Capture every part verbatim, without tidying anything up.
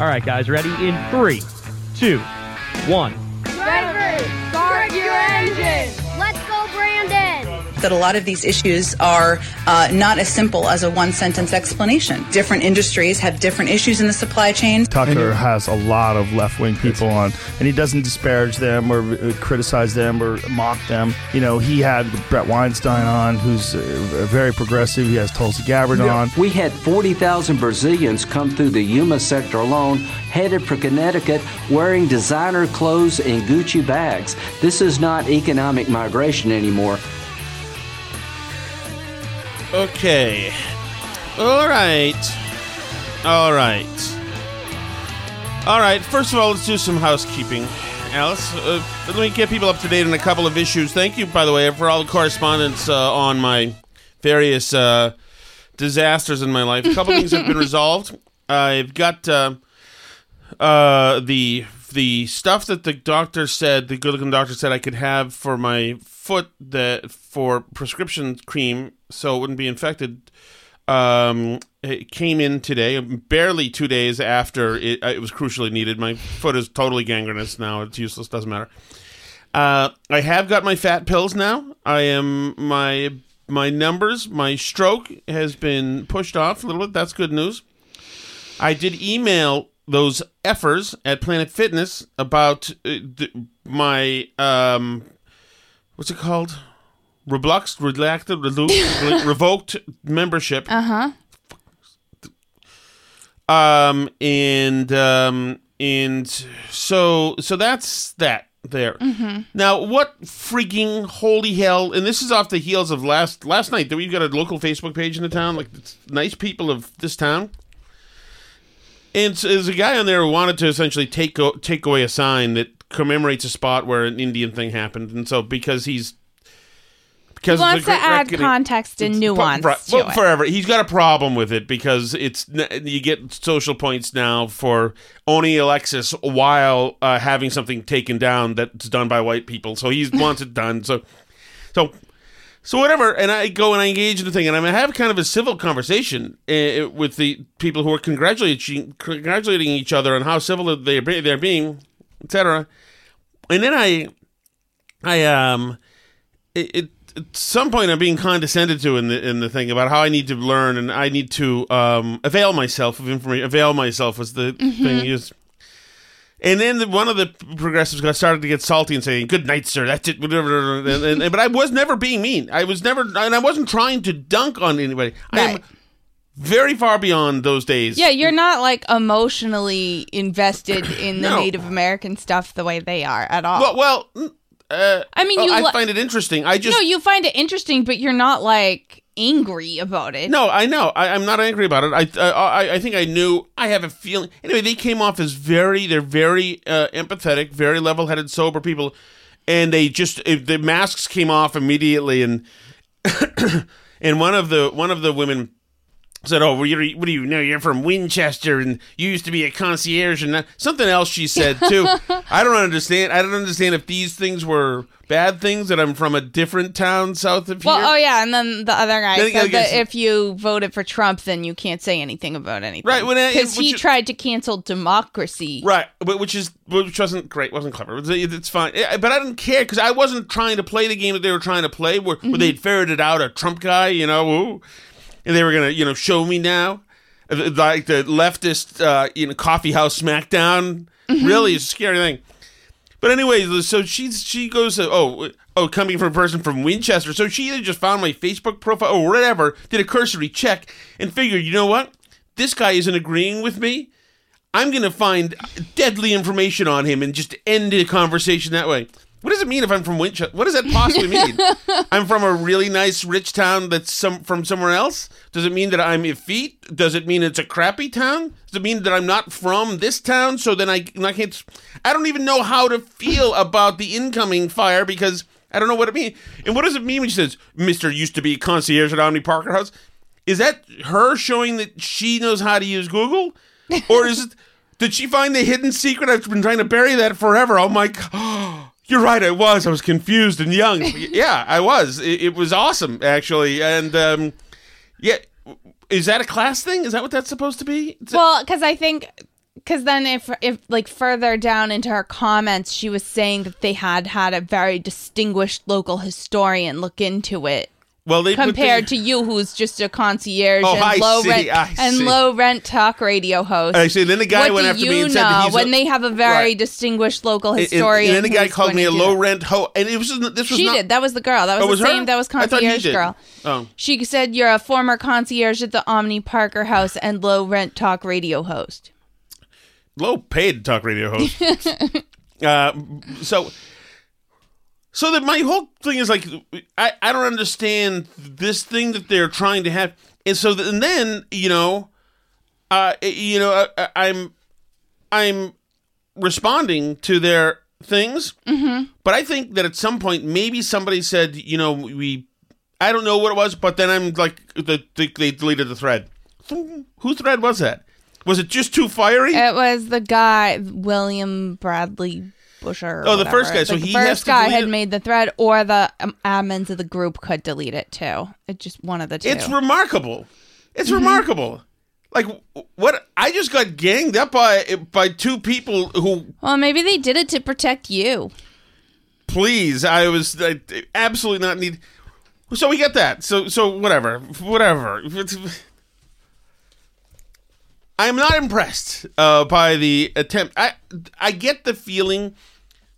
All right, guys, ready? In three, two, one. Drivers, start your engines. Let's go, Brandon. That a lot of these issues are uh, not as simple as a one-sentence explanation. Different industries have different issues in the supply chain. Tucker has a lot of left-wing people on, and he doesn't disparage them or uh, criticize them or mock them. You know, he had Brett Weinstein on, who's uh, very progressive. He has Tulsi Gabbard yeah. on. We had forty thousand Brazilians come through the Yuma sector alone, headed for Connecticut, wearing designer clothes and Gucci bags. This is not economic migration anymore. Okay. All right. All right. All right. First of all, let's do some housekeeping. Alice, uh, let me get people up to date on a couple of issues. Thank you, by the way, for all the correspondence uh, on my various uh, disasters in my life. A couple things have been resolved. I've got uh, uh, the the stuff that the doctor said, the good-looking doctor said I could have for my foot that for prescription cream so it wouldn't be infected. Um, it came in today, barely two days after it, it was crucially needed. My foot is totally gangrenous now. It's useless. Doesn't matter. Uh, I have got my fat pills now. I am my my numbers. My stroke has been pushed off a little bit. That's good news. I did email those effers at Planet Fitness about uh, th- my um, what's it called? Rebluxed, redacted, relu- revoked membership. Uh huh. Um, and um, and so so that's that there. Mm-hmm. Now, what frigging holy hell? And this is off the heels of last last night. That we've got a local Facebook page in the town, like nice people of this town. And so there's a guy on there who wanted to essentially take o- take away a sign that commemorates a spot where an Indian thing happened, and so because he's. He wants to add context and nuance for, for, well, to forever. It. He's got a problem with it because it's you get social points now for owning Alexis while uh, having something taken down that's done by white people. So he wants it done. So, so, so whatever. And I go and I engage in the thing, and I have kind of a civil conversation uh, with the people who are congratulating congratulating each other on how civil they they're being, et cetera. And then I, I um, it. it At some point, I'm being condescended to in the in the thing about how I need to learn and I need to um, avail myself of information. Avail myself was the mm-hmm. thing used. And then the, one of the progressives got started to get salty and saying, "Good night, sir. That's it." Whatever. and, and, but I was never being mean. I was never, and I wasn't trying to dunk on anybody. Right. I am very far beyond those days. Yeah, you're not like emotionally invested in the no. Native American stuff the way they are at all. Well. well Uh, I mean, you I find it interesting. I just no, you find it interesting, but you're not like angry about it. No, I know. I, I'm not angry about it. I, I I think I knew. I have a feeling. Anyway, they came off as very, they're very uh, empathetic, very level-headed, sober people. And they just, the masks came off immediately. And and one of the one of the women said, "Oh, well, you're, what do you know? You're from Winchester, and you used to be a concierge," and that, something else she said too. I don't understand. I don't understand if these things were bad things that I'm from a different town south of well, here. Well, oh yeah, and then the other guy then said that if you voted for Trump, then you can't say anything about anything, right? Because he you, tried to cancel democracy, right? Which is which wasn't great, wasn't clever. It's fine, but I didn't care because I wasn't trying to play the game that they were trying to play, where, mm-hmm. where they'd ferreted out a Trump guy, you know. Ooh. And they were going to, you know, show me now. Like the leftist, uh, you know, coffee house smackdown. Mm-hmm. Really is a scary thing. But anyways, so she, she goes, to, oh, oh, coming from a person from Winchester. So she either just found my Facebook profile or whatever, did a cursory check and figured, you know what? This guy isn't agreeing with me. I'm going to find deadly information on him and just end the conversation that way. What does it mean if I'm from Winchester? What does that possibly mean? I'm from a really nice, rich town that's some from somewhere else? Does it mean that I'm effete? Does it mean it's a crappy town? Does it mean that I'm not from this town? So then I, I can't... I don't even know how to feel about the incoming fire because I don't know what it means. And what does it mean when she says, Mister used to be concierge at Omni Parker House? Is that her showing that she knows how to use Google? Or is it... Did she find the hidden secret? I've been trying to bury that forever. Oh, my God. You're right, I was. I was confused and young. Yeah, I was. It, it was awesome, actually. And, um, yeah, is that a class thing? Is that what that's supposed to be? Is well, because I think, because then if, if, like, further down into her comments, she was saying that they had had a very distinguished local historian look into it. Well, they compared the, to you, who's just a concierge oh, and I low see, rent I and see. low rent talk radio host. I see. Then the guy what went after me and said that he's when a, they have a very right. distinguished local historian. And, and then the guy called me a low rent ho. And it was this was she not, did. That was the girl. That was, oh, was the her? same. That was concierge girl. Oh. She said you're a former concierge at the Omni Parker House and low rent talk radio host. Low paid talk radio host. uh, so. So that my whole thing is like, I, I don't understand this thing that they're trying to have. And so that, and then, you know, uh, you know, I, I'm, I'm responding to their things, mm-hmm. but I think that at some point, maybe somebody said, you know, we, I don't know what it was, but then I'm like, the, the, they deleted the thread. Whose thread was that? Was it just too fiery? It was the guy, William Bradley Busher. Oh, the whatever. first guy. So like he first has to guy had it. made the thread, or the um, admins of the group could delete it too. It's just one of the two. It's remarkable. It's mm-hmm. remarkable. Like what? I just got ganged up by by two people who. Well, maybe they did it to protect you. Please, I was I absolutely not need. So we got that. So so whatever, whatever. It's, I'm not impressed uh, by the attempt. I I get the feeling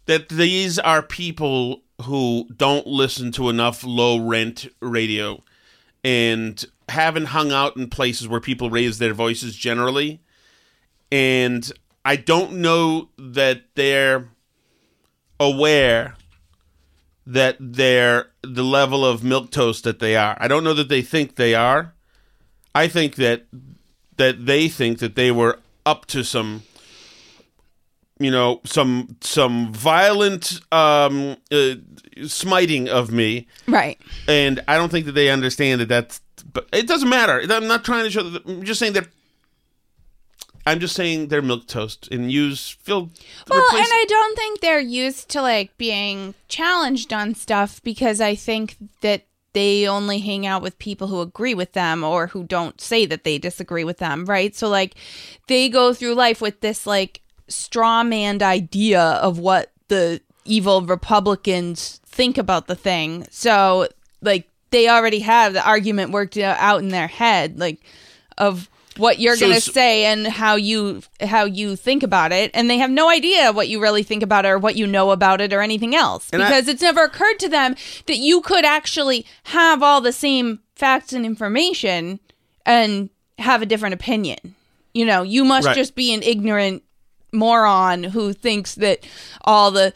that these are people who don't listen to enough low-rent radio and haven't hung out in places where people raise their voices generally. And I don't know that they're aware that they're the level of milquetoast that they are. I don't know that they think they are. I think that... that they think that they were up to some, you know, some some violent um, uh, smiting of me. Right. And I don't think that they understand that that's... But it doesn't matter. I'm not trying to show... That, I'm just saying that... I'm just saying they're milquetoast and use... Feel, well, replace- and I don't think they're used to, like, being challenged on stuff because I think that... they only hang out with people who agree with them or who don't say that they disagree with them, right? So, like, they go through life with this, like, straw-manned idea of what the evil Republicans think about the thing. So, like, they already have the argument worked out in their head, like, of what you're so, going to so- say and how you how you think about it. And they have no idea what you really think about it or what you know about it or anything else. And because I, it's never occurred to them that you could actually have all the same facts and information and have a different opinion. You know, you must right. just be an ignorant moron who thinks that all the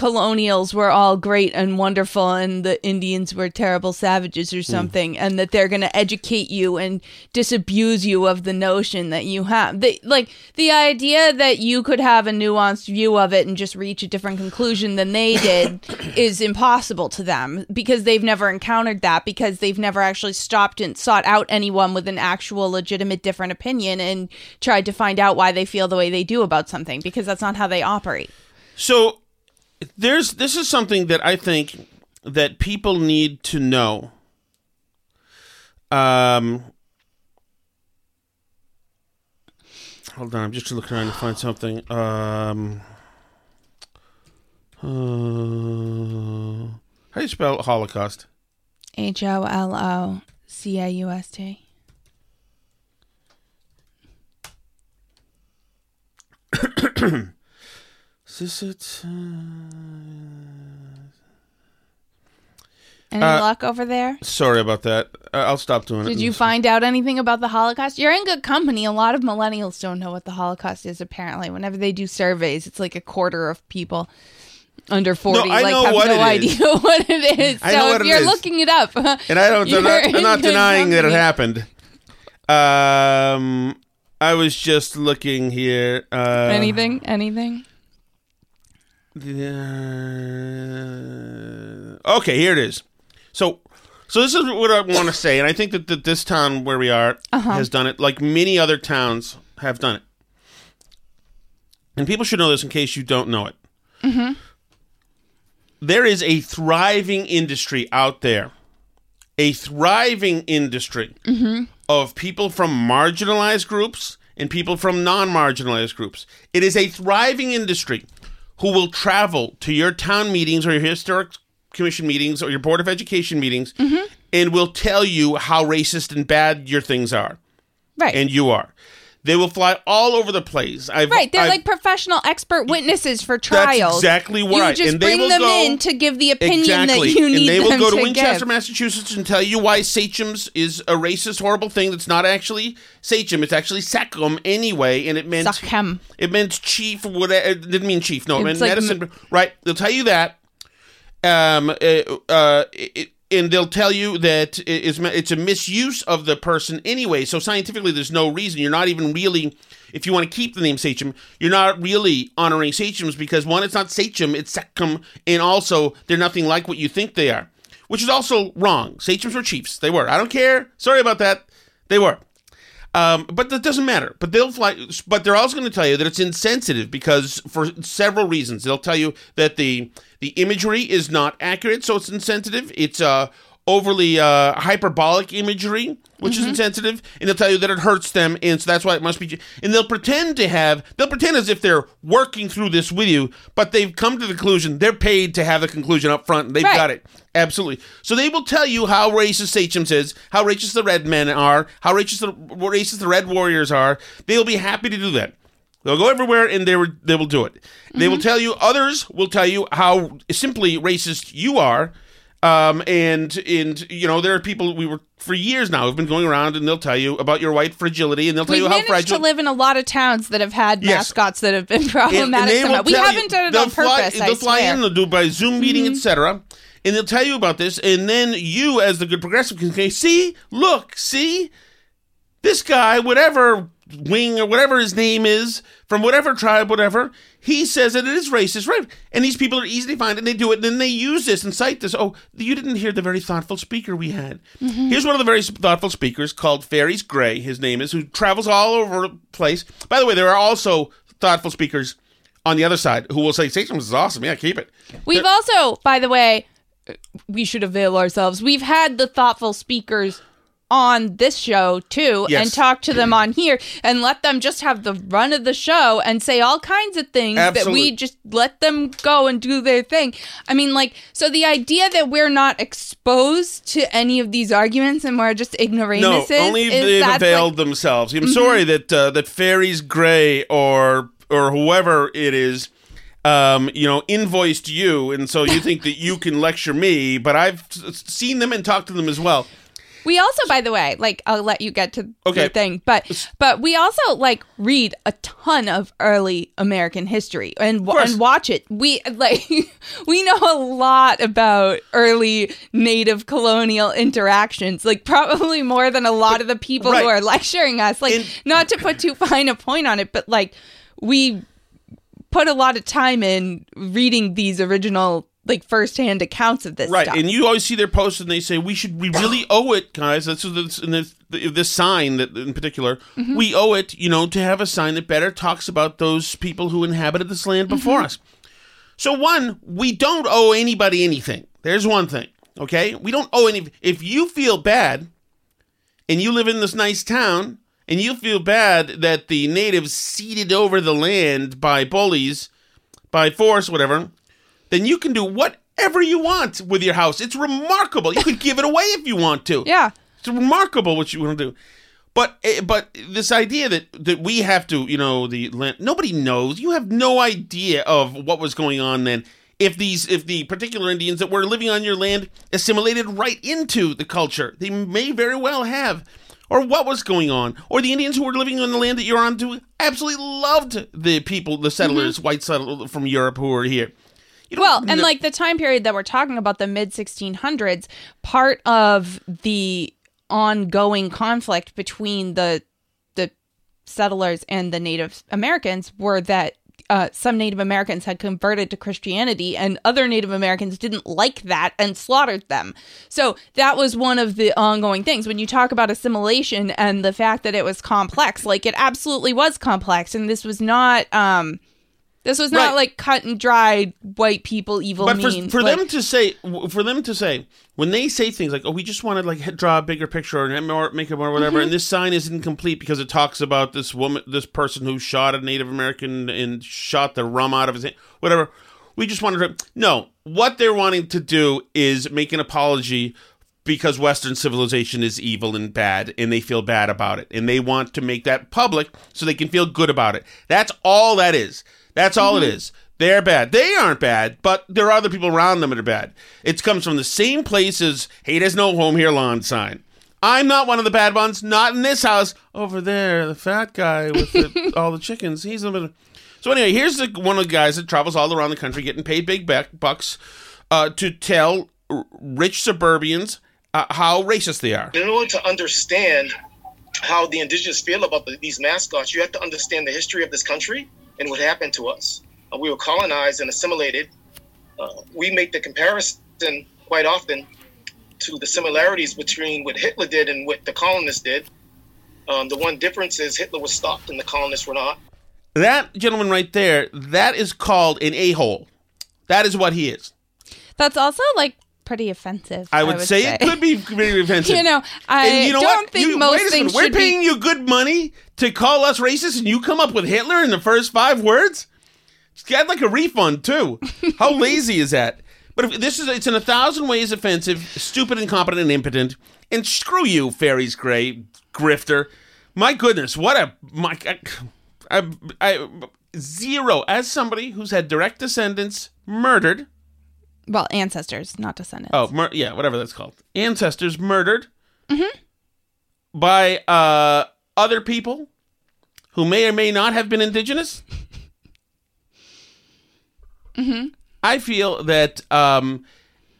colonials were all great and wonderful and the Indians were terrible savages or something, mm. and that they're going to educate you and disabuse you of the notion that you have. The, like, the idea that you could have a nuanced view of it and just reach a different conclusion than they did is impossible to them, because they've never encountered that, because they've never actually stopped and sought out anyone with an actual legitimate different opinion and tried to find out why they feel the way they do about something, because that's not how they operate. So there's this is something that I think that people need to know. Um, hold on, I'm just looking around to find something. Um, uh, how do you spell Holocaust? H O L O C A U S T. Is this it? Uh, Any uh, luck over there? Sorry about that. Uh, I'll stop doing Did it. Did you find out anything about the Holocaust? You're in good company. A lot of millennials don't know what the Holocaust is, apparently. Whenever they do surveys, it's like a quarter of people under forty no, I like know have what no idea is. What it is. So I know what if it you're is. Looking it up. And I don't I'm not, I'm not denying company. That it happened. Um I was just looking here. Uh, anything? Anything? The, uh, okay, here it is. So, so this is what I want to say, and I think that, that this town where we are uh-huh. has done it, like many other towns have done it. And people should know this in case you don't know it. Mm-hmm. There is a thriving industry out there, a thriving industry mm-hmm. of people from marginalized groups and people from non-marginalized groups. It is a thriving industry who will travel to your town meetings or your historic commission meetings or your board of education meetings mm-hmm. and will tell you how racist and bad your things are. Right. And you are. They will fly all over the place. I've, right. They're I've, like professional expert witnesses for trials. That's exactly right. You just and they bring will them go, in to give the opinion exactly. that you need them to give. And they will go to, to Winchester, give. Massachusetts and tell you why Sachem's is a racist, horrible thing that's not actually Sachem. It's actually Sachem anyway. And it meant... Sachem. It meant chief. Whatever, it didn't mean chief. No, it meant like medicine. M- right. They'll tell you that. Um, uh, uh, it, and they'll tell you that it's, it's a misuse of the person anyway. So scientifically, there's no reason. You're not even really, if you want to keep the name Sachem, you're not really honoring Sachems because, one, it's not Sachem, it's Sekum. And also, they're nothing like what you think they are, which is also wrong. Sachems were chiefs. They were. I don't care. Sorry about that. They were. Um, but that doesn't matter. But they'll fly. But they're also going to tell you that it's insensitive because for several reasons. They'll tell you that the the imagery is not accurate, so it's insensitive. It's uh, overly uh, hyperbolic imagery, which mm-hmm. is insensitive, and they'll tell you that it hurts them, and so that's why it must be. And they'll pretend to have. They'll pretend as if they're working through this with you, but they've come to the conclusion. They're paid to have the conclusion up front, and they've right. got it. Absolutely. So they will tell you how racist Sachems is, how racist the red men are, how racist the racist the red warriors are. They'll be happy to do that. They'll go everywhere and they, were, they will do it. Mm-hmm. They will tell you, others will tell you how simply racist you are. Um, and, and, you know, there are people we were for years now who've been going around and they'll tell you about your white fragility and they'll tell We've you how fragile. We managed to live in a lot of towns that have had mascots yes. that have been problematic. And, and we haven't you, done it on fly, purpose. They'll I fly swear. In, they'll do by Zoom mm-hmm. meeting, et cetera. And they'll tell you about this, and then you, as the good progressive, can say, see, look, see, this guy, whatever wing or whatever his name is, from whatever tribe, whatever, he says that it is racist, right? And these people are easy to find, and they do it, and then they use this and cite this. Oh, you didn't hear the very thoughtful speaker we had. Mm-hmm. Here's one of the very thoughtful speakers called Fairies Gray, his name is, who travels all over the place. By the way, there are also thoughtful speakers on the other side who will say, Sachem is awesome, yeah, keep it. We've They're- also, by the way... we should avail ourselves. We've had the thoughtful speakers on this show too yes. and talk to them on here and let them just have the run of the show and say all kinds of things Absolutely. That we just let them go and do their thing. I mean, like, so the idea that we're not exposed to any of these arguments and we're just ignoramuses. No, only if they've availed like, themselves. I'm mm-hmm. sorry that uh, that Fairies Gray or or whoever it is Um, you know, invoiced you, and so you think that you can lecture me, but I've seen them and talked to them as well. We also, by the way, like, I'll let you get to okay. the thing, but but we also, like, read a ton of early American history and and watch it. We, like, we know a lot about early Native colonial interactions, like, probably more than a lot but, of the people right. who are lecturing us. Like, in- not to put too fine a point on it, but, like, we put a lot of time in reading these original, like, firsthand accounts of this right. stuff. And you always see their posts and they say, we should, we really owe it, guys. That's this, this, this sign that in particular, mm-hmm. we owe it, you know, to have a sign that better talks about those people who inhabited this land before mm-hmm. us. So one, we don't owe anybody anything. There's one thing, okay? We don't owe any. If you feel bad and you live in this nice town and you feel bad that the natives ceded over the land by bullies, by force, whatever, then you can do whatever you want with your house. It's remarkable. You could give it away if you want to. Yeah. It's remarkable what you want to do. But but this idea that, that we have to, you know, the land, nobody knows. You have no idea of what was going on then. If these, if the particular Indians that were living on your land assimilated right into the culture, they may very well have. Or what was going on. Or the Indians who were living on the land that you're on to absolutely loved the people, the settlers, mm-hmm. white settlers from Europe who were here. Well, and, like, the time period that we're talking about, the mid sixteen hundreds, part of the ongoing conflict between the the settlers and the Native Americans were that uh, some Native Americans had converted to Christianity, and other Native Americans didn't like that and slaughtered them. So that was one of the ongoing things. When you talk about assimilation and the fact that it was complex, like, it absolutely was complex, and this was not... Um, This was not right. like cut and dried white people evil but for, means. For like, them to say, for them to say, when they say things like, "Oh, we just want to like draw a bigger picture or more, make it more whatever," mm-hmm. and this sign is incomplete because it talks about this woman, this person who shot a Native American and shot the rum out of his hand, whatever. We just want to no. What they're wanting to do is make an apology because Western civilization is evil and bad, and they feel bad about it, and they want to make that public so they can feel good about it. That's all that is. That's all mm-hmm. it is. They're bad. They aren't bad, but there are other people around them that are bad. It comes from the same place as, hey, there's no home here lawn sign. I'm not one of the bad ones. Not in this house. Over there, the fat guy with the, all the chickens. He's a bit... So anyway, here's the, one of the guys that travels all around the country getting paid big back, bucks uh, to tell r- rich suburbians uh, how racist they are. In order to understand how the indigenous feel about the, these mascots, you have to understand the history of this country. And what happened to us? Uh, we were colonized and assimilated. Uh, we make the comparison quite often to the similarities between what Hitler did and what the colonists did. Um, the one difference is Hitler was stopped and the colonists were not. That gentleman right there, that is called an a-hole. That is what he is. That's also like pretty offensive. I would, I would say, say it could be pretty offensive. You know, I and you know don't what? think you, most things We're paying be... you good money to call us racist, and you come up with Hitler in the first five words? Get like a refund, too. How lazy is that? But if, this is it's in a thousand ways offensive, stupid, incompetent, and impotent. And screw you, Fairies Gray, grifter. My goodness, what a... My, I, I, I, zero. As somebody who's had direct descendants murdered... Well, ancestors, not descendants. Oh, mur- yeah, whatever that's called. Ancestors murdered mm-hmm. by uh, other people who may or may not have been indigenous. Mm-hmm. I feel that um,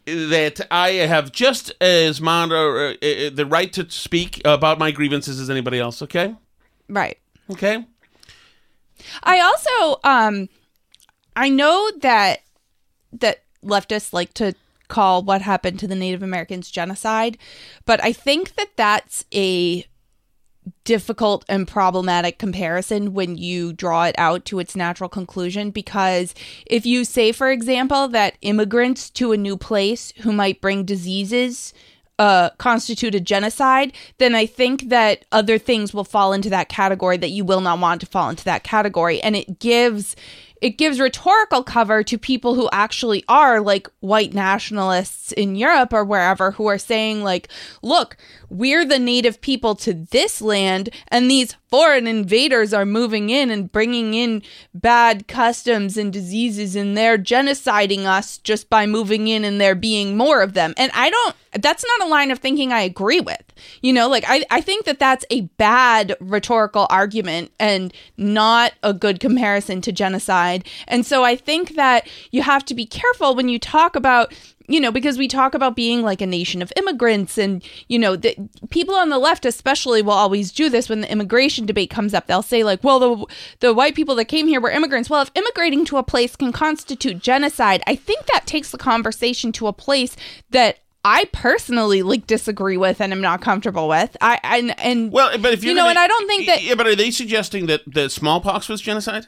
that I have just as mon- uh, uh, the right to speak about my grievances as anybody else. Okay, right. Okay. I also um, I know that that. leftists like to call what happened to the Native Americans genocide, but I think that that's a difficult and problematic comparison when you draw it out to its natural conclusion, because if you say, for example, that immigrants to a new place who might bring diseases uh, constitute a genocide, then I think that other things will fall into that category that you will not want to fall into that category. And it gives it gives rhetorical cover to people who actually are like white nationalists in Europe or wherever who are saying like, look, we're the native people to this land and these foreign invaders are moving in and bringing in bad customs and diseases and they're genociding us just by moving in and there being more of them. And I don't, that's not a line of thinking I agree with. You know, like I, I think that that's a bad rhetorical argument and not a good comparison to genocide. And so I think that you have to be careful when you talk about, you know, because we talk about being like a nation of immigrants and, you know, the people on the left especially will always do this when the immigration debate comes up. They'll say like, well, the the white people that came here were immigrants. Well, if immigrating to a place can constitute genocide, I think that takes the conversation to a place that I personally like disagree with and am not comfortable with. I and, and well, but if you're you know, gonna, and I don't think that. Yeah, but are they suggesting that, that smallpox was genocide?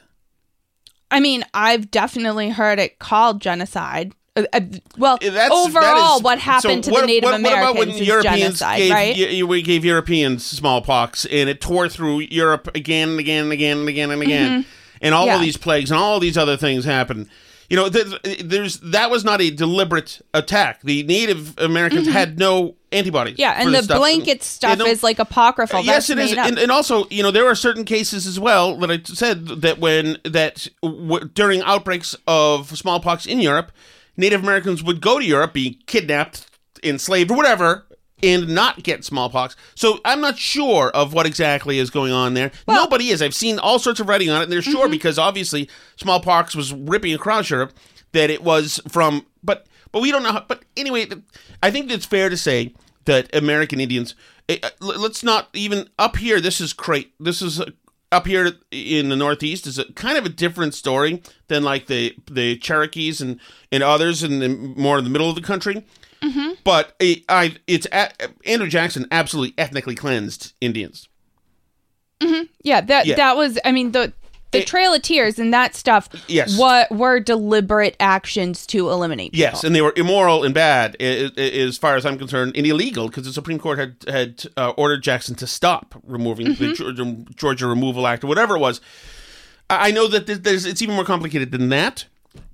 I mean, I've definitely heard it called genocide. Uh, uh, well, That's, overall, is, what happened so to what, the Native what, what Americans about when Europeans genocide, gave, right? y- we gave Europeans smallpox, and it tore through Europe again and again and again and again and again, mm-hmm. and all yeah. of these plagues and all these other things happened. You know, th- there's that was not a deliberate attack. The Native Americans mm-hmm. had no antibodies. Yeah, and the stuff. blanket stuff no, is like apocryphal. Uh, yes, That's it is. And, and also, you know, there are certain cases as well that I said that when that w- during outbreaks of smallpox in Europe, Native Americans would go to Europe, be kidnapped, enslaved, whatever, and not get smallpox. So I'm not sure of what exactly is going on there. Well, nobody is. I've seen all sorts of writing on it, and they're sure mm-hmm. because obviously smallpox was ripping across Europe that it was from. But but we don't know. How, but anyway, I think it's fair to say that American Indians. Let's not even up here. This is great. This is up here in the Northeast is a kind of a different story than like the the Cherokees and and others in the more in the middle of the country. Mm-hmm. But it, I, it's a, Andrew Jackson absolutely ethnically cleansed Indians. Mm-hmm. Yeah, that yeah. that was. I mean, the the it, Trail of Tears and that stuff. Yes, what were deliberate actions to eliminate people. Yes, and they were immoral and bad, as far as I'm concerned, and illegal because the Supreme Court had had uh, ordered Jackson to stop removing mm-hmm. the Georgia, Georgia Removal Act or whatever it was. I know that there's, it's even more complicated than that,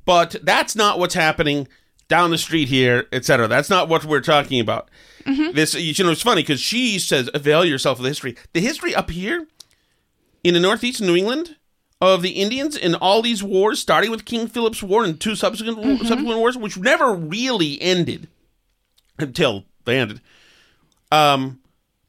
but that's not what's happening down the street here, et cetera. That's not what we're talking about. Mm-hmm. This, you know, it's funny because she says, avail yourself of the history. The history up here in the Northeast New England of the Indians and all these wars, starting with King Philip's War and two subsequent, mm-hmm. subsequent wars, which never really ended until they ended. Um,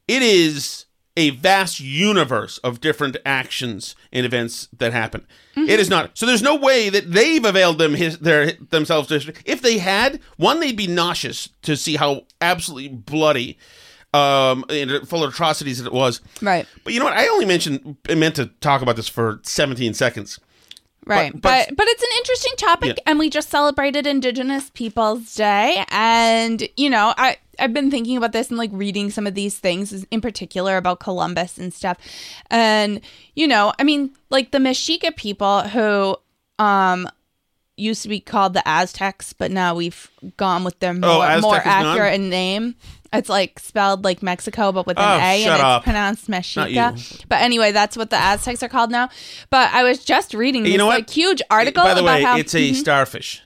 it is a vast universe of different actions and events that happen. Mm-hmm. It is not. So there's no way that they've availed them his, their, themselves to history. If they had, one, they'd be nauseous to see how absolutely bloody um, and full of atrocities that it was. Right. But you know what? I only mentioned, I meant to talk about this for seventeen seconds. Right. But but, but, but it's an interesting topic, yeah. and we just celebrated Indigenous Peoples Day. And, you know, I... I've been thinking about this and like reading some of these things in particular about Columbus and stuff. And, you know, I mean, like the Mexica people who um, used to be called the Aztecs, but now we've gone with their more, oh, more accurate gone? name. It's like spelled like Mexico, but with an oh, A and up. It's pronounced Mexica. But anyway, that's what the Aztecs are called now. But I was just reading this you know like huge article about how... By the way, how, it's a mm-hmm. starfish.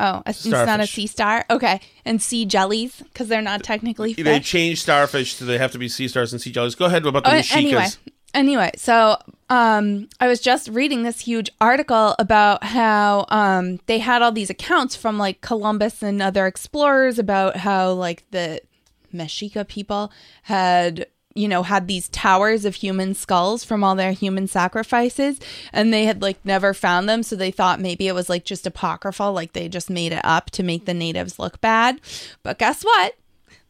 Oh, it's starfish. Not a sea star? Okay. And sea jellies, because they're not technically fish. They changed starfish to they have to be sea stars and sea jellies. Go ahead about the uh, Mexicas. Anyway, anyway so um, I was just reading this huge article about how um, they had all these accounts from like Columbus and other explorers about how like the Mexica people had... you know, had these towers of human skulls from all their human sacrifices, and they had like never found them, so they thought maybe it was like just apocryphal, like they just made it up to make the natives look bad. But guess what?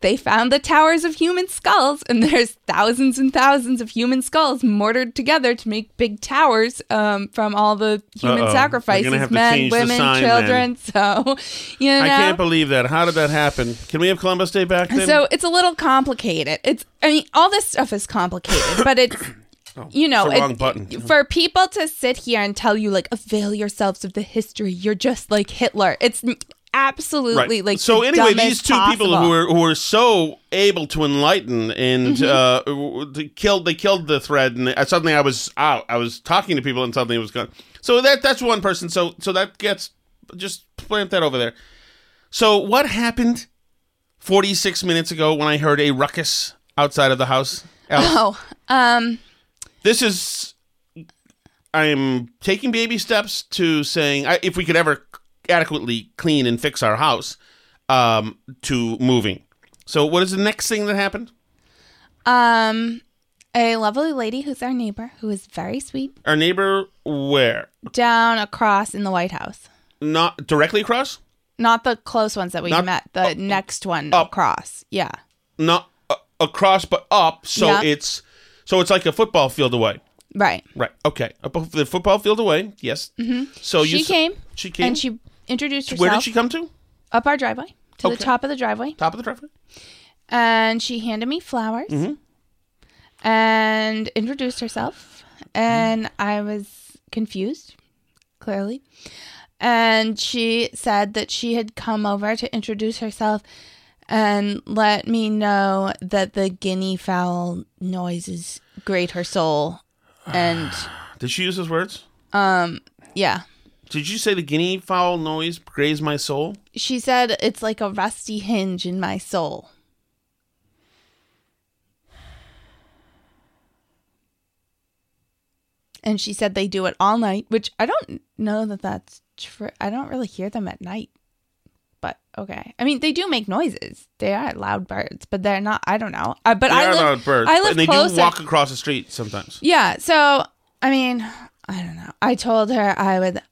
They found the towers of human skulls, and there's thousands and thousands of human skulls mortared together to make big towers um, from all the human Uh-oh. sacrifices, men, women, children. Then. So, you know, I can't believe that. How did that happen? Can we have Columbus Day back then? So it's a little complicated. It's, I mean, all this stuff is complicated, but it's. Oh, you know, it, for people to sit here and tell you, like, avail yourselves of the history, you're just like Hitler. It's absolutely right. like so anyway these two possible. people who were who were so able to enlighten and mm-hmm. uh they killed they killed the thread, and they, suddenly I was out I was talking to people and suddenly it was gone. So that that's one person, so so that gets just plant that over there. So what happened forty-six minutes ago when I heard a ruckus outside of the house? Alice? Oh um this is I'm taking baby steps to saying I, if we could ever adequately clean and fix our house, um, to moving. So what is the next thing that happened? Um, a lovely lady who's our neighbor, who is very sweet. Our neighbor where? Down across in the White House. Not directly across? Not the close ones that we Not, met. The uh, next one up. Across. Yeah. Not uh, across, but up. So yep. it's so it's like a football field away. Right. Right. Okay. Up the football field away. Yes. Mm-hmm. So you she s- came. She came. And she introduced herself. Where did she come to? Up our driveway. To okay. the top of the driveway. Top of the driveway. And she handed me flowers. Mm-hmm. And introduced herself. And mm-hmm. I was confused, clearly. And she said that she had come over to introduce herself and let me know that the guinea fowl noises grate her soul. And did she use those words? Um, yeah. Did you say the guinea fowl noise grazed my soul? She said it's like a rusty hinge in my soul. And she said they do it all night, which I don't know that that's true. I don't really hear them at night. But okay, I mean they do make noises. They are loud birds, but they're not. I don't know. Uh, but they I are live, loud birds. I live and they closer. do walk across the street sometimes. Yeah. So I mean, I don't know. I told her I would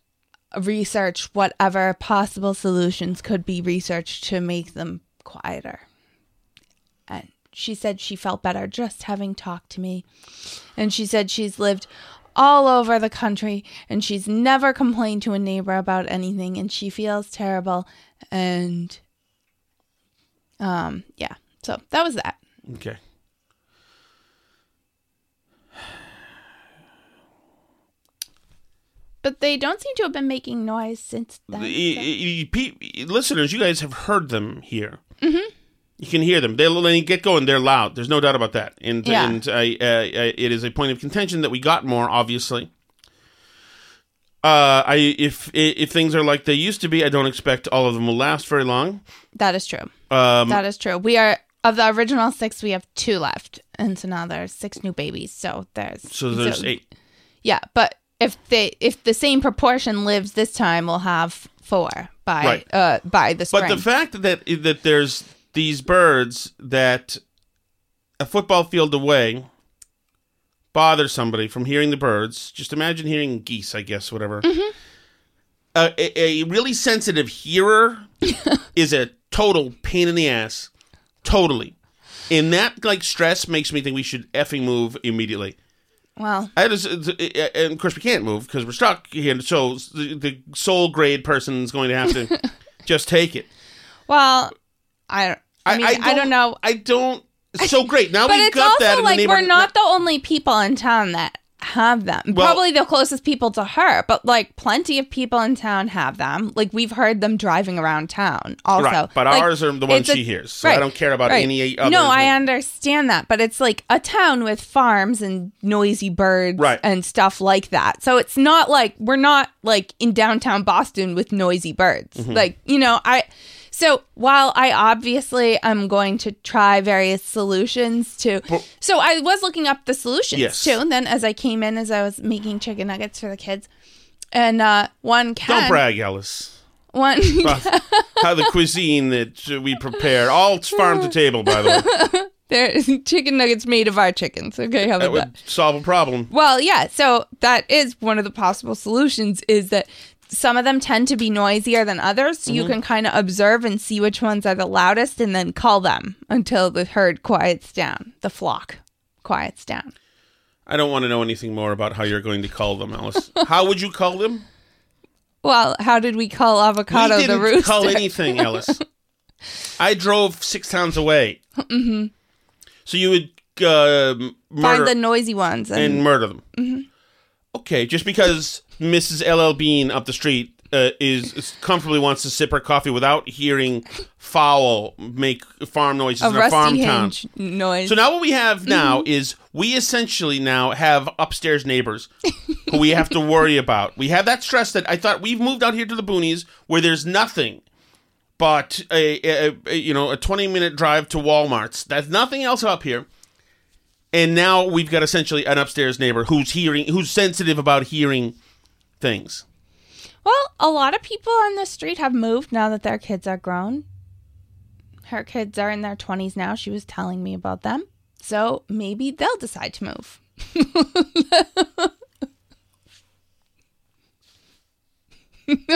research whatever possible solutions could be researched to make them quieter. And she said she felt better just having talked to me. And she said she's lived all over the country and she's never complained to a neighbor about anything and she feels terrible. And um yeah, so that was that. Okay. But they don't seem to have been making noise since then. The, so. P- listeners, you guys have heard them here. Mm-hmm. You can hear them. They they get going. They're loud. There's no doubt about that. And, yeah. and I, uh, I, it is a point of contention that we got more, obviously. Uh, I if if things are like they used to be, I don't expect all of them will last very long. That is true. Um, that is true. We are, of the original six, we have two left. And so now there's six new babies. So there's... So there's so, eight. Yeah, but if they if the same proportion lives this time, we'll have four by right. uh, by the spring. But the fact that that there's... these birds that a football field away bother somebody from hearing the birds. Just imagine hearing geese, I guess, whatever. Mm-hmm. Uh, a, a really sensitive hearer is a total pain in the ass. Totally. And that, like, stress makes me think we should effing move immediately. Well. I just, and of course, we can't move because we're stuck here. So the, the soul grade person is going to have to just take it. Well, I don't. I mean, I, I, don't, I don't know. I don't. So great. Now we've got that. But it's also like we're not the only people in town that have them. Well, probably the closest people to her, but like plenty of people in town have them. Like we've heard them driving around town also. Right, but like, ours are the ones she a, hears. So right, I don't care about right. any other. No, I it. understand that. But it's like a town with farms and noisy birds right. and stuff like that. So it's not like we're not like in downtown Boston with noisy birds. Mm-hmm. Like, you know, I... So while I obviously am going to try various solutions to... So I was looking up the solutions, yes. too. And then as I came in, as I was making chicken nuggets for the kids. And uh, one can... Don't brag, Alice. One can... How the cuisine that we prepare. All farm to table, by the way. There's chicken nuggets made of our chickens. Okay, how about that? Would that? Solve a problem. Well, yeah. So that is one of the possible solutions is that... Some of them tend to be noisier than others. So mm-hmm. you can kind of observe and see which ones are the loudest and then call them until the herd quiets down. The flock quiets down. I don't want to know anything more about how you're going to call them, Alice. How would you call them? Well, how did we call Avocado the rooster? We didn't call anything, Alice. I drove six towns away. Mm-hmm. So you would uh, murder... Find the noisy ones. And, and murder them. Mm-hmm. Okay, just because... Missus L L Bean up the street uh, is, is comfortably wants to sip her coffee without hearing fowl make farm noises a in a farm town. Noise. So now what we have now mm-hmm. is we essentially now have upstairs neighbors who we have to worry about. We have that stress that I thought we've moved out here to the boonies where there's nothing but a, a, a you know a twenty minute drive to Walmart's. There's nothing else up here. And now we've got essentially an upstairs neighbor who's hearing, who's sensitive about hearing things. Well, a lot of people on the street have moved now that their kids are grown. Her kids are in their twenties now. She was telling me about them. So maybe they'll decide to move.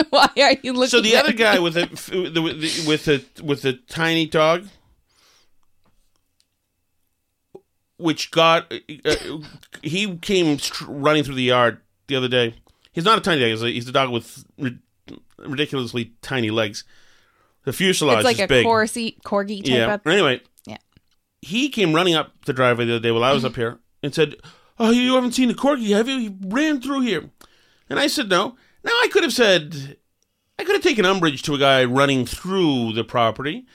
Why are you looking? So the at other me? guy with a with a with a tiny dog. Which got, uh, he came running through the yard the other day. He's not a tiny dog. He's a, he's a dog with ri- ridiculously tiny legs. The fuselage is big. It's like a corsi- corgi type yeah. up. Anyway, yeah. He came running up the driveway the other day while I was up here and said, "Oh, you haven't seen the corgi, have you? He ran through here." And I said no. Now, I could have said, I could have taken umbrage to a guy running through the property.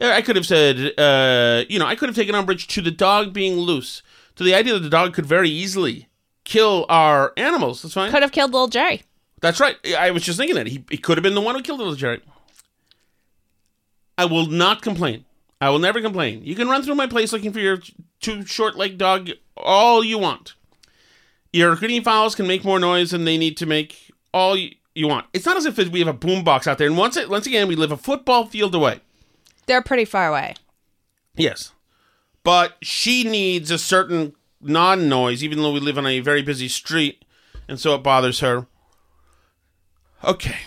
I could have said, uh, you know, I could have taken umbrage to the dog being loose, to the idea that the dog could very easily kill our animals. That's fine. Could have killed little Jerry. That's right. I was just thinking that. He, he could have been the one who killed little Jerry. I will not complain. I will never complain. You can run through my place looking for your two short-legged dog all you want. Your guinea fowls can make more noise than they need to make all you want. It's not as if we have a boombox out there. And once, once again, we live a football field away. They're pretty far away. Yes. But she needs a certain non-noise, even though we live on a very busy street, and so it bothers her. Okay.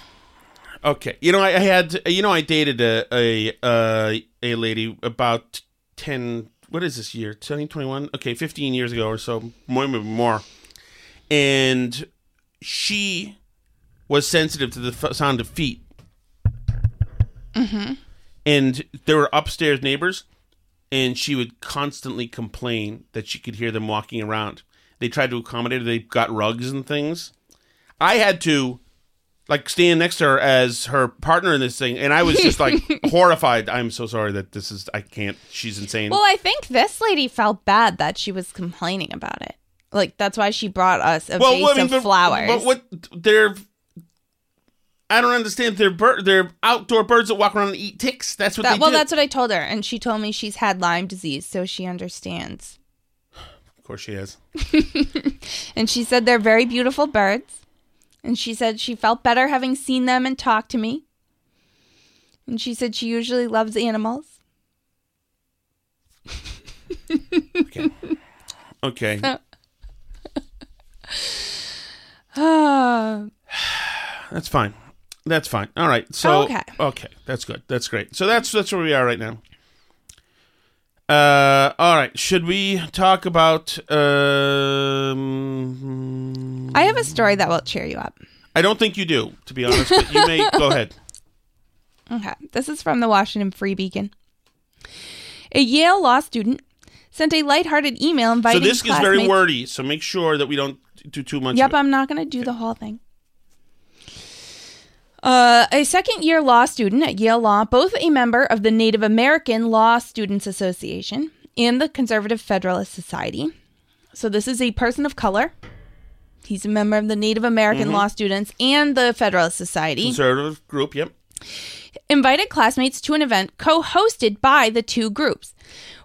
Okay. You know, I, I had, you know, I dated a a, uh, a lady about ten, what is this year? twenty twenty-one? Okay, fifteen years ago or so, more, maybe more. And she was sensitive to the f- sound of feet. Mm-hmm. And there were upstairs neighbors, and she would constantly complain that she could hear them walking around. They tried to accommodate her. They got rugs and things. I had to, like, stand next to her as her partner in this thing, and I was just, like, horrified. I'm so sorry that this is, I can't, she's insane. Well, I think this lady felt bad that she was complaining about it. Like, that's why she brought us a well, vase I mean, of but, flowers. But what, they're... I don't understand. They're, bir- they're outdoor birds that walk around and eat ticks. That's what that, they well, do. Well, that's what I told her. And she told me she's had Lyme disease, so she understands. Of course she has. And she said they're very beautiful birds. And she said she felt better having seen them and talked to me. And she said she usually loves animals. Okay. Okay. Oh. That's fine. That's fine. All right. So okay. okay, that's good. That's great. So that's that's where we are right now. Uh, all right. Should we talk about? Um, I have a story that will cheer you up. I don't think you do, to be honest. But you may go ahead. Okay. This is from the Washington Free Beacon. A Yale Law student sent a lighthearted email inviting. So this classmates- is very wordy. So make sure that we don't do too much. Yep, of it. I'm not going to do okay. the whole thing. Uh, a second-year law student at Yale Law, both a member of the Native American Law Students Association and the Conservative Federalist Society. So this is a person of color. He's a member of the Native American mm-hmm. Law Students and the Federalist Society. Conservative group, yep. Invited classmates to an event co-hosted by the two groups.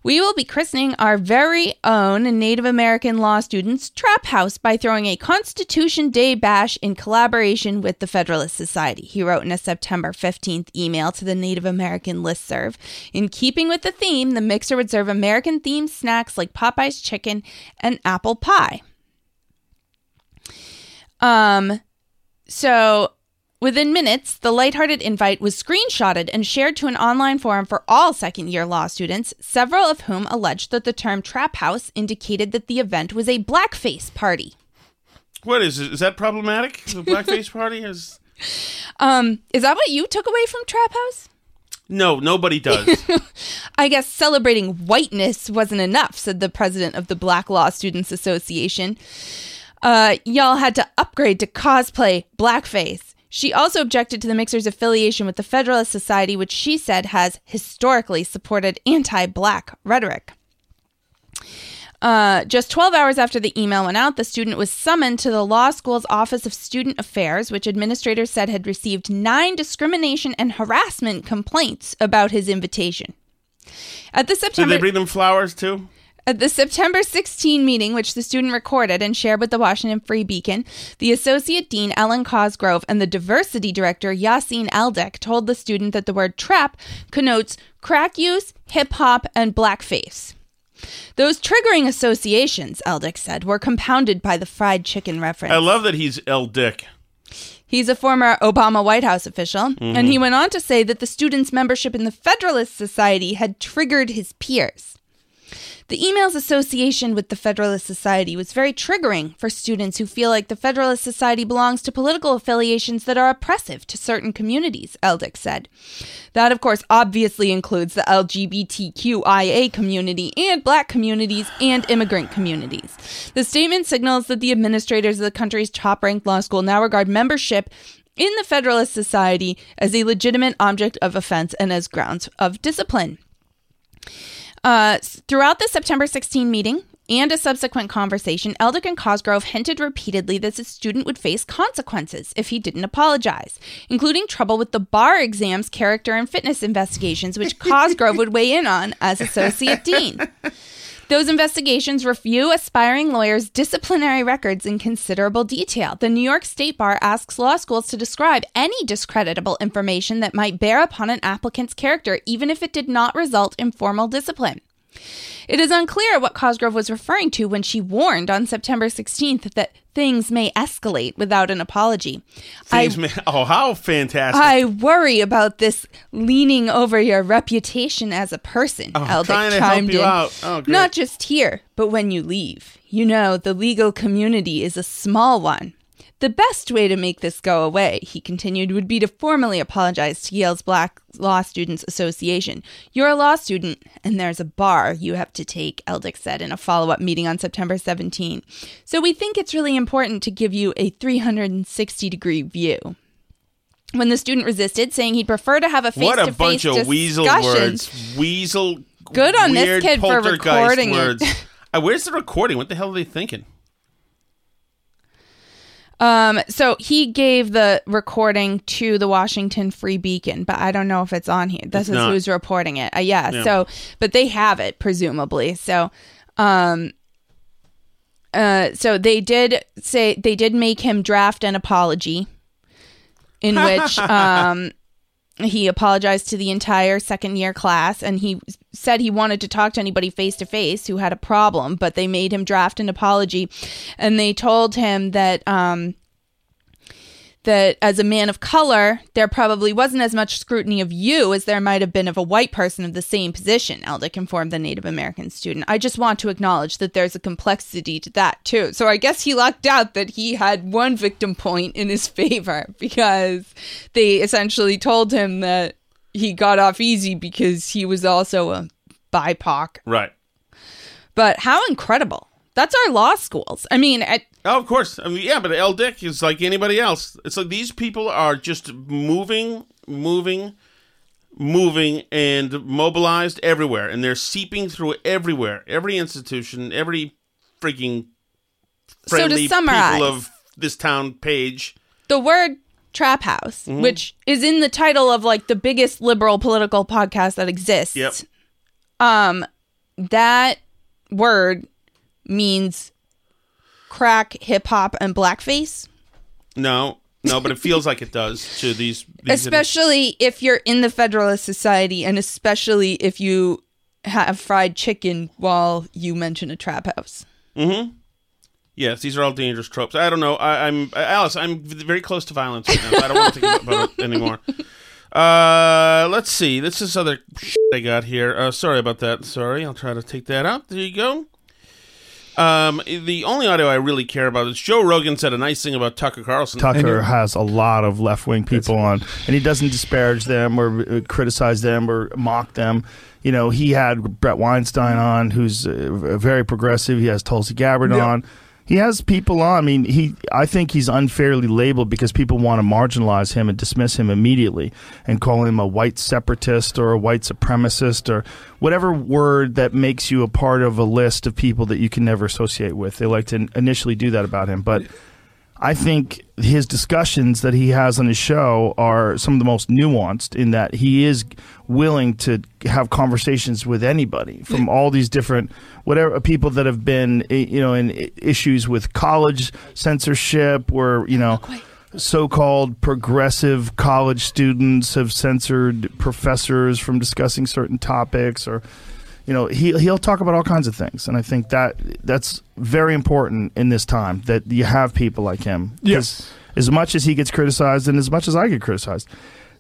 We will be christening our very own Native American Law Students Trap House by throwing a Constitution Day bash in collaboration with the Federalist Society, he wrote in a September fifteenth email to the Native American listserv. In keeping with the theme, the mixer would serve American-themed snacks like Popeye's chicken and apple pie. Um, so... Within minutes, the lighthearted invite was screenshotted and shared to an online forum for all second-year law students, several of whom alleged that the term trap house indicated that the event was a blackface party. What is it? Is that problematic? The blackface party is... Um, is that what you took away from trap house? No, nobody does. I guess celebrating whiteness wasn't enough, said the president of the Black Law Students Association. Uh, y'all had to upgrade to cosplay blackface. She also objected to the Mixer's affiliation with the Federalist Society, which she said has historically supported anti-Black rhetoric. Uh, just twelve hours after the email went out, the student was summoned to the law school's Office of Student Affairs, which administrators said had received nine discrimination and harassment complaints about his invitation. At the September, did they bring them flowers too? At the September sixteenth meeting, which the student recorded and shared with the Washington Free Beacon, the Associate Dean, Ellen Cosgrove, and the Diversity Director, Yassine Eldek, told the student that the word trap connotes crack use, hip-hop, and blackface. Those triggering associations, Eldek said, were compounded by the fried chicken reference. I love that he's Eldek. He's a former Obama White House official, mm-hmm. and he went on to say that the student's membership in the Federalist Society had triggered his peers. The email's association with the Federalist Society was very triggering for students who feel like the Federalist Society belongs to political affiliations that are oppressive to certain communities, Eldek said. That, of course, obviously includes the L G B T Q I A community and Black communities and immigrant communities. The statement signals that the administrators of the country's top-ranked law school now regard membership in the Federalist Society as a legitimate object of offense and as grounds of discipline. Uh, throughout the September sixteenth meeting and a subsequent conversation, Eldek and Cosgrove hinted repeatedly that the student would face consequences if he didn't apologize, including trouble with the bar exams, character, and fitness investigations, which Cosgrove would weigh in on as associate dean. Those investigations review aspiring lawyers' disciplinary records in considerable detail. The New York State Bar asks law schools to describe any discreditable information that might bear upon an applicant's character, even if it did not result in formal discipline. It is unclear what Cosgrove was referring to when she warned on September sixteenth that things may escalate without an apology. Things I, may, oh, how fantastic. I worry about this leaning over your reputation as a person, oh, Eldek trying to chimed help you in. Out. Oh, great. Not just here, but when you leave. You know, the legal community is a small one. The best way to make this go away, he continued, would be to formally apologize to Yale's Black Law Students Association. You're a law student, and there's a bar you have to take, Eldek said in a follow-up meeting on September seventeenth. So we think it's really important to give you a three hundred sixty degree view. When the student resisted, saying he'd prefer to have a face-to-face discussion. What a bunch of weasel words. Weasel, good on weird this kid for recording words. It. Where's the recording? What the hell are they thinking? Um, so he gave the recording to the Washington Free Beacon, but I don't know if it's on here. This is who's reporting it. Uh, yeah, yeah. So, but they have it presumably. So, um, uh, so they did say they did make him draft an apology in which, um, he apologized to the entire second year class, and he said he wanted to talk to anybody face to face who had a problem, but they made him draft an apology, and they told him that um, that as a man of color, there probably wasn't as much scrutiny of you as there might have been of a white person of the same position, Eldek informed the Native American student. I just want to acknowledge that there's a complexity to that, too. So I guess he lucked out that he had one victim point in his favor, because they essentially told him that he got off easy because he was also a B I P O C. Right. But how incredible. That's our law schools. I mean... At- oh, of course. I mean, yeah, but Eldek is like anybody else. It's like these people are just moving, moving, moving, and mobilized everywhere. And they're seeping through everywhere. Every institution, every freaking friendly so people of this town page. The word... Trap House, mm-hmm. which is in the title of like the biggest liberal political podcast that exists. Yep. Um, that word means crack, hip hop, and blackface. No, no, but it feels like it does to these. these especially idiots. If you're in the Federalist Society, and especially if you have fried chicken while you mention a trap house. Mm-hmm. Yes, these are all dangerous tropes. I don't know. I, I'm Alice. I'm very close to violence right now. So I don't want to think about it anymore. Uh, let's see. This is other shit I got here. Uh, sorry about that. Sorry. I'll try to take that out. There you go. Um, the only audio I really care about is Joe Rogan said a nice thing about Tucker Carlson. Tucker has a lot of left-wing people on, and he doesn't disparage them or criticize them or mock them. You know, he had Brett Weinstein on, who's uh, very progressive. He has Tulsi Gabbard yeah. on. He has people on. I mean, he. I think he's unfairly labeled because people want to marginalize him and dismiss him immediately and call him a white separatist or a white supremacist or whatever word that makes you a part of a list of people that you can never associate with. They like to initially do that about him. But I think his discussions that he has on his show are some of the most nuanced in that he is willing to have conversations with anybody from all these different whatever people that have been, you know, in issues with college censorship where, you know, so-called progressive college students have censored professors from discussing certain topics or, you know, he, he'll talk about all kinds of things. And I think that that's very important in this time that you have people like him. Yes. As much as he gets criticized and as much as I get criticized,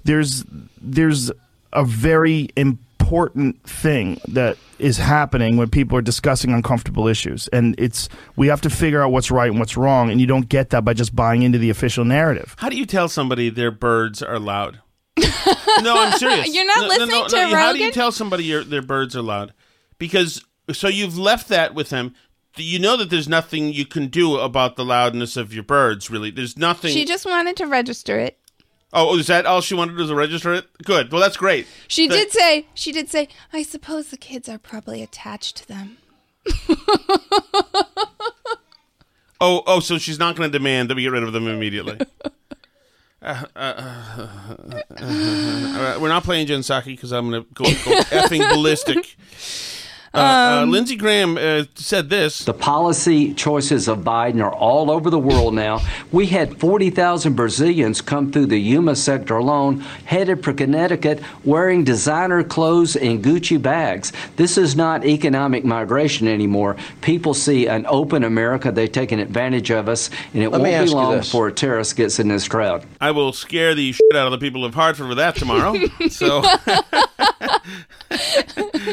there's there's a very important thing that is happening when people are discussing uncomfortable issues, and it's we have to figure out what's right and what's wrong, and you don't get that by just buying into the official narrative. How do you tell somebody their birds are loud? No, I'm serious. You're not no, listening no, no, to no. Rogan? How do you tell somebody your, their birds are loud? Because so you've left that with them. You know that there's nothing you can do about the loudness of your birds, really. There's nothing. She just wanted to register it. Oh, is that all she wanted was to register it? Good. Well, that's great. She but, did say, she did say, I suppose the kids are probably attached to them. oh, oh, so she's not going to demand that we get rid of them immediately. Uh, uh, uh, uh, uh, uh, we're not playing Jen Psaki because I'm going to go, go effing ballistic. Uh, um, uh, Lindsey Graham uh, said this. The policy choices of Biden are all over the world now. We had forty thousand Brazilians come through the Yuma sector alone, headed for Connecticut, wearing designer clothes and Gucci bags. This is not economic migration anymore. People see an open America. They've taken advantage of us, and it Let won't be long before a terrorist gets in this crowd. I will scare the shit out of the people of Hartford with that tomorrow. So...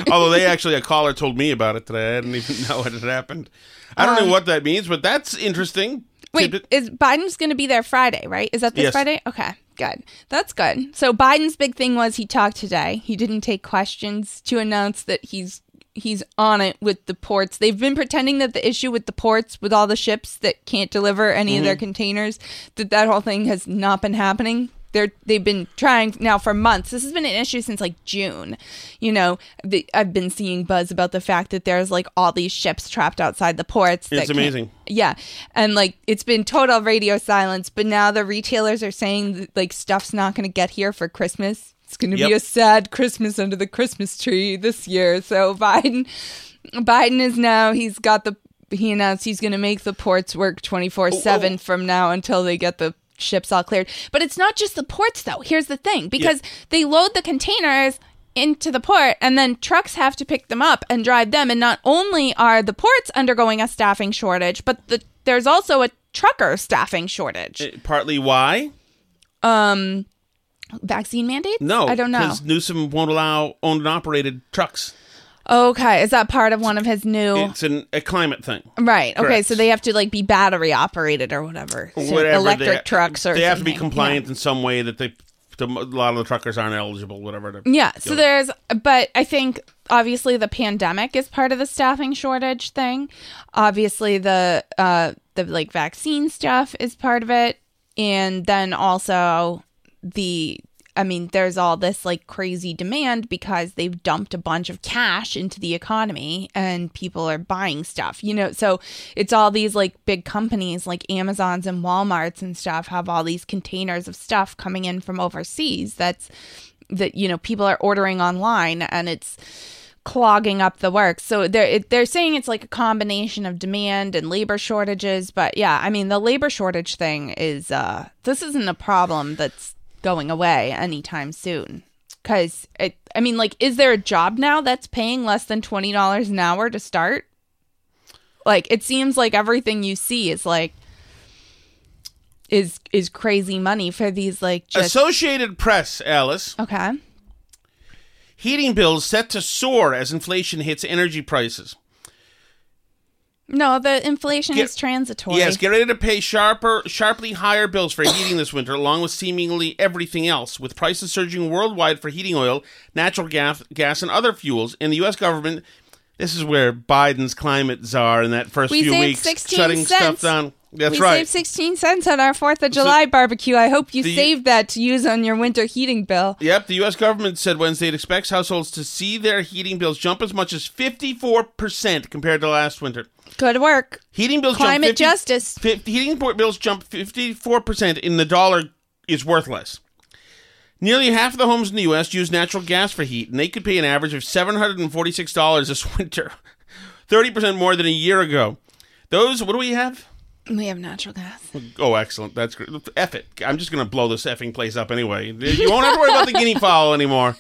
Although they actually, a caller told me about it today. I didn't even know what had happened. I don't um, know what that means, but that's interesting. Wait, Tip- is Biden's going to be there Friday, right? Is that this yes. Friday? Okay, good. That's good. So Biden's big thing was he talked today. He didn't take questions to announce that he's he's on it with the ports. They've been pretending that the issue with the ports, with all the ships that can't deliver any mm-hmm. of their containers, that that whole thing has not been happening. They're, they've been trying now for months. This has been an issue since like June. You know, the, I've been seeing buzz about the fact that there's like all these ships trapped outside the ports. It's that amazing. Yeah. And like it's been total radio silence. But now the retailers are saying that, like stuff's not going to get here for Christmas. It's going to yep. be a sad Christmas under the Christmas tree this year. So Biden, Biden is now he's got the he announced he's going to make the ports work twenty-four seven from now until they get the ships all cleared. But it's not just the ports, though. Here's the thing, because yeah. they load the containers into the port and then trucks have to pick them up and drive them. And not only are the ports undergoing a staffing shortage, but the, there's also a trucker staffing shortage. It, partly why? Um, vaccine mandates? No. I don't know. Because Newsom won't allow owned and operated trucks. Okay, is that part of one of his new... It's an, a climate thing. Right, okay, correct. So they have to like be battery operated or whatever. So whatever electric they, trucks or They something. Have to be compliant yeah. in some way that they, a lot of the truckers aren't eligible, whatever. Yeah, so there's... But I think, obviously, the pandemic is part of the staffing shortage thing. Obviously, the uh, the like vaccine stuff is part of it. And then also the... I mean, there's all this like crazy demand because they've dumped a bunch of cash into the economy and people are buying stuff, you know, so it's all these like big companies like Amazons and Walmarts and stuff have all these containers of stuff coming in from overseas. That's that, you know, people are ordering online and it's clogging up the works. So they're, it, they're saying it's like a combination of demand and labor shortages. But yeah, I mean, the labor shortage thing is uh, this isn't a problem that's going away anytime soon, because it I mean, like, is there a job now that's paying less than twenty dollars an hour to start? Like, it seems like everything you see is like is is crazy money for these like just... Associated Press, Alice. Okay. Heating bills set to soar as inflation hits energy prices. No, the inflation get, is transitory. Yes, get ready to pay sharper, sharply higher bills for heating this winter, along with seemingly everything else. With prices surging worldwide for heating oil, natural gas, gas and other fuels, and the U S government, This is where Biden's climate czar in that first we few weeks shutting cents. stuff down. That's we right. We saved sixteen cents on our fourth of July so, barbecue. I hope you saved that to use on your winter heating bill. Yep. The U S government said Wednesday it expects households to see their heating bills jump as much as fifty-four percent compared to last winter. Good work. Heating bills Climate jump fifty, justice. fifty, heating bills jump fifty-four percent in the dollar is worthless. Nearly half of the homes in the U S use natural gas for heat, and they could pay an average of seven hundred forty-six dollars this winter, thirty percent more than a year ago. Those, what do we have? We have natural gas. Oh, excellent. That's great. F it. I'm just going to blow this effing place up anyway. You won't have to worry about the guinea fowl anymore.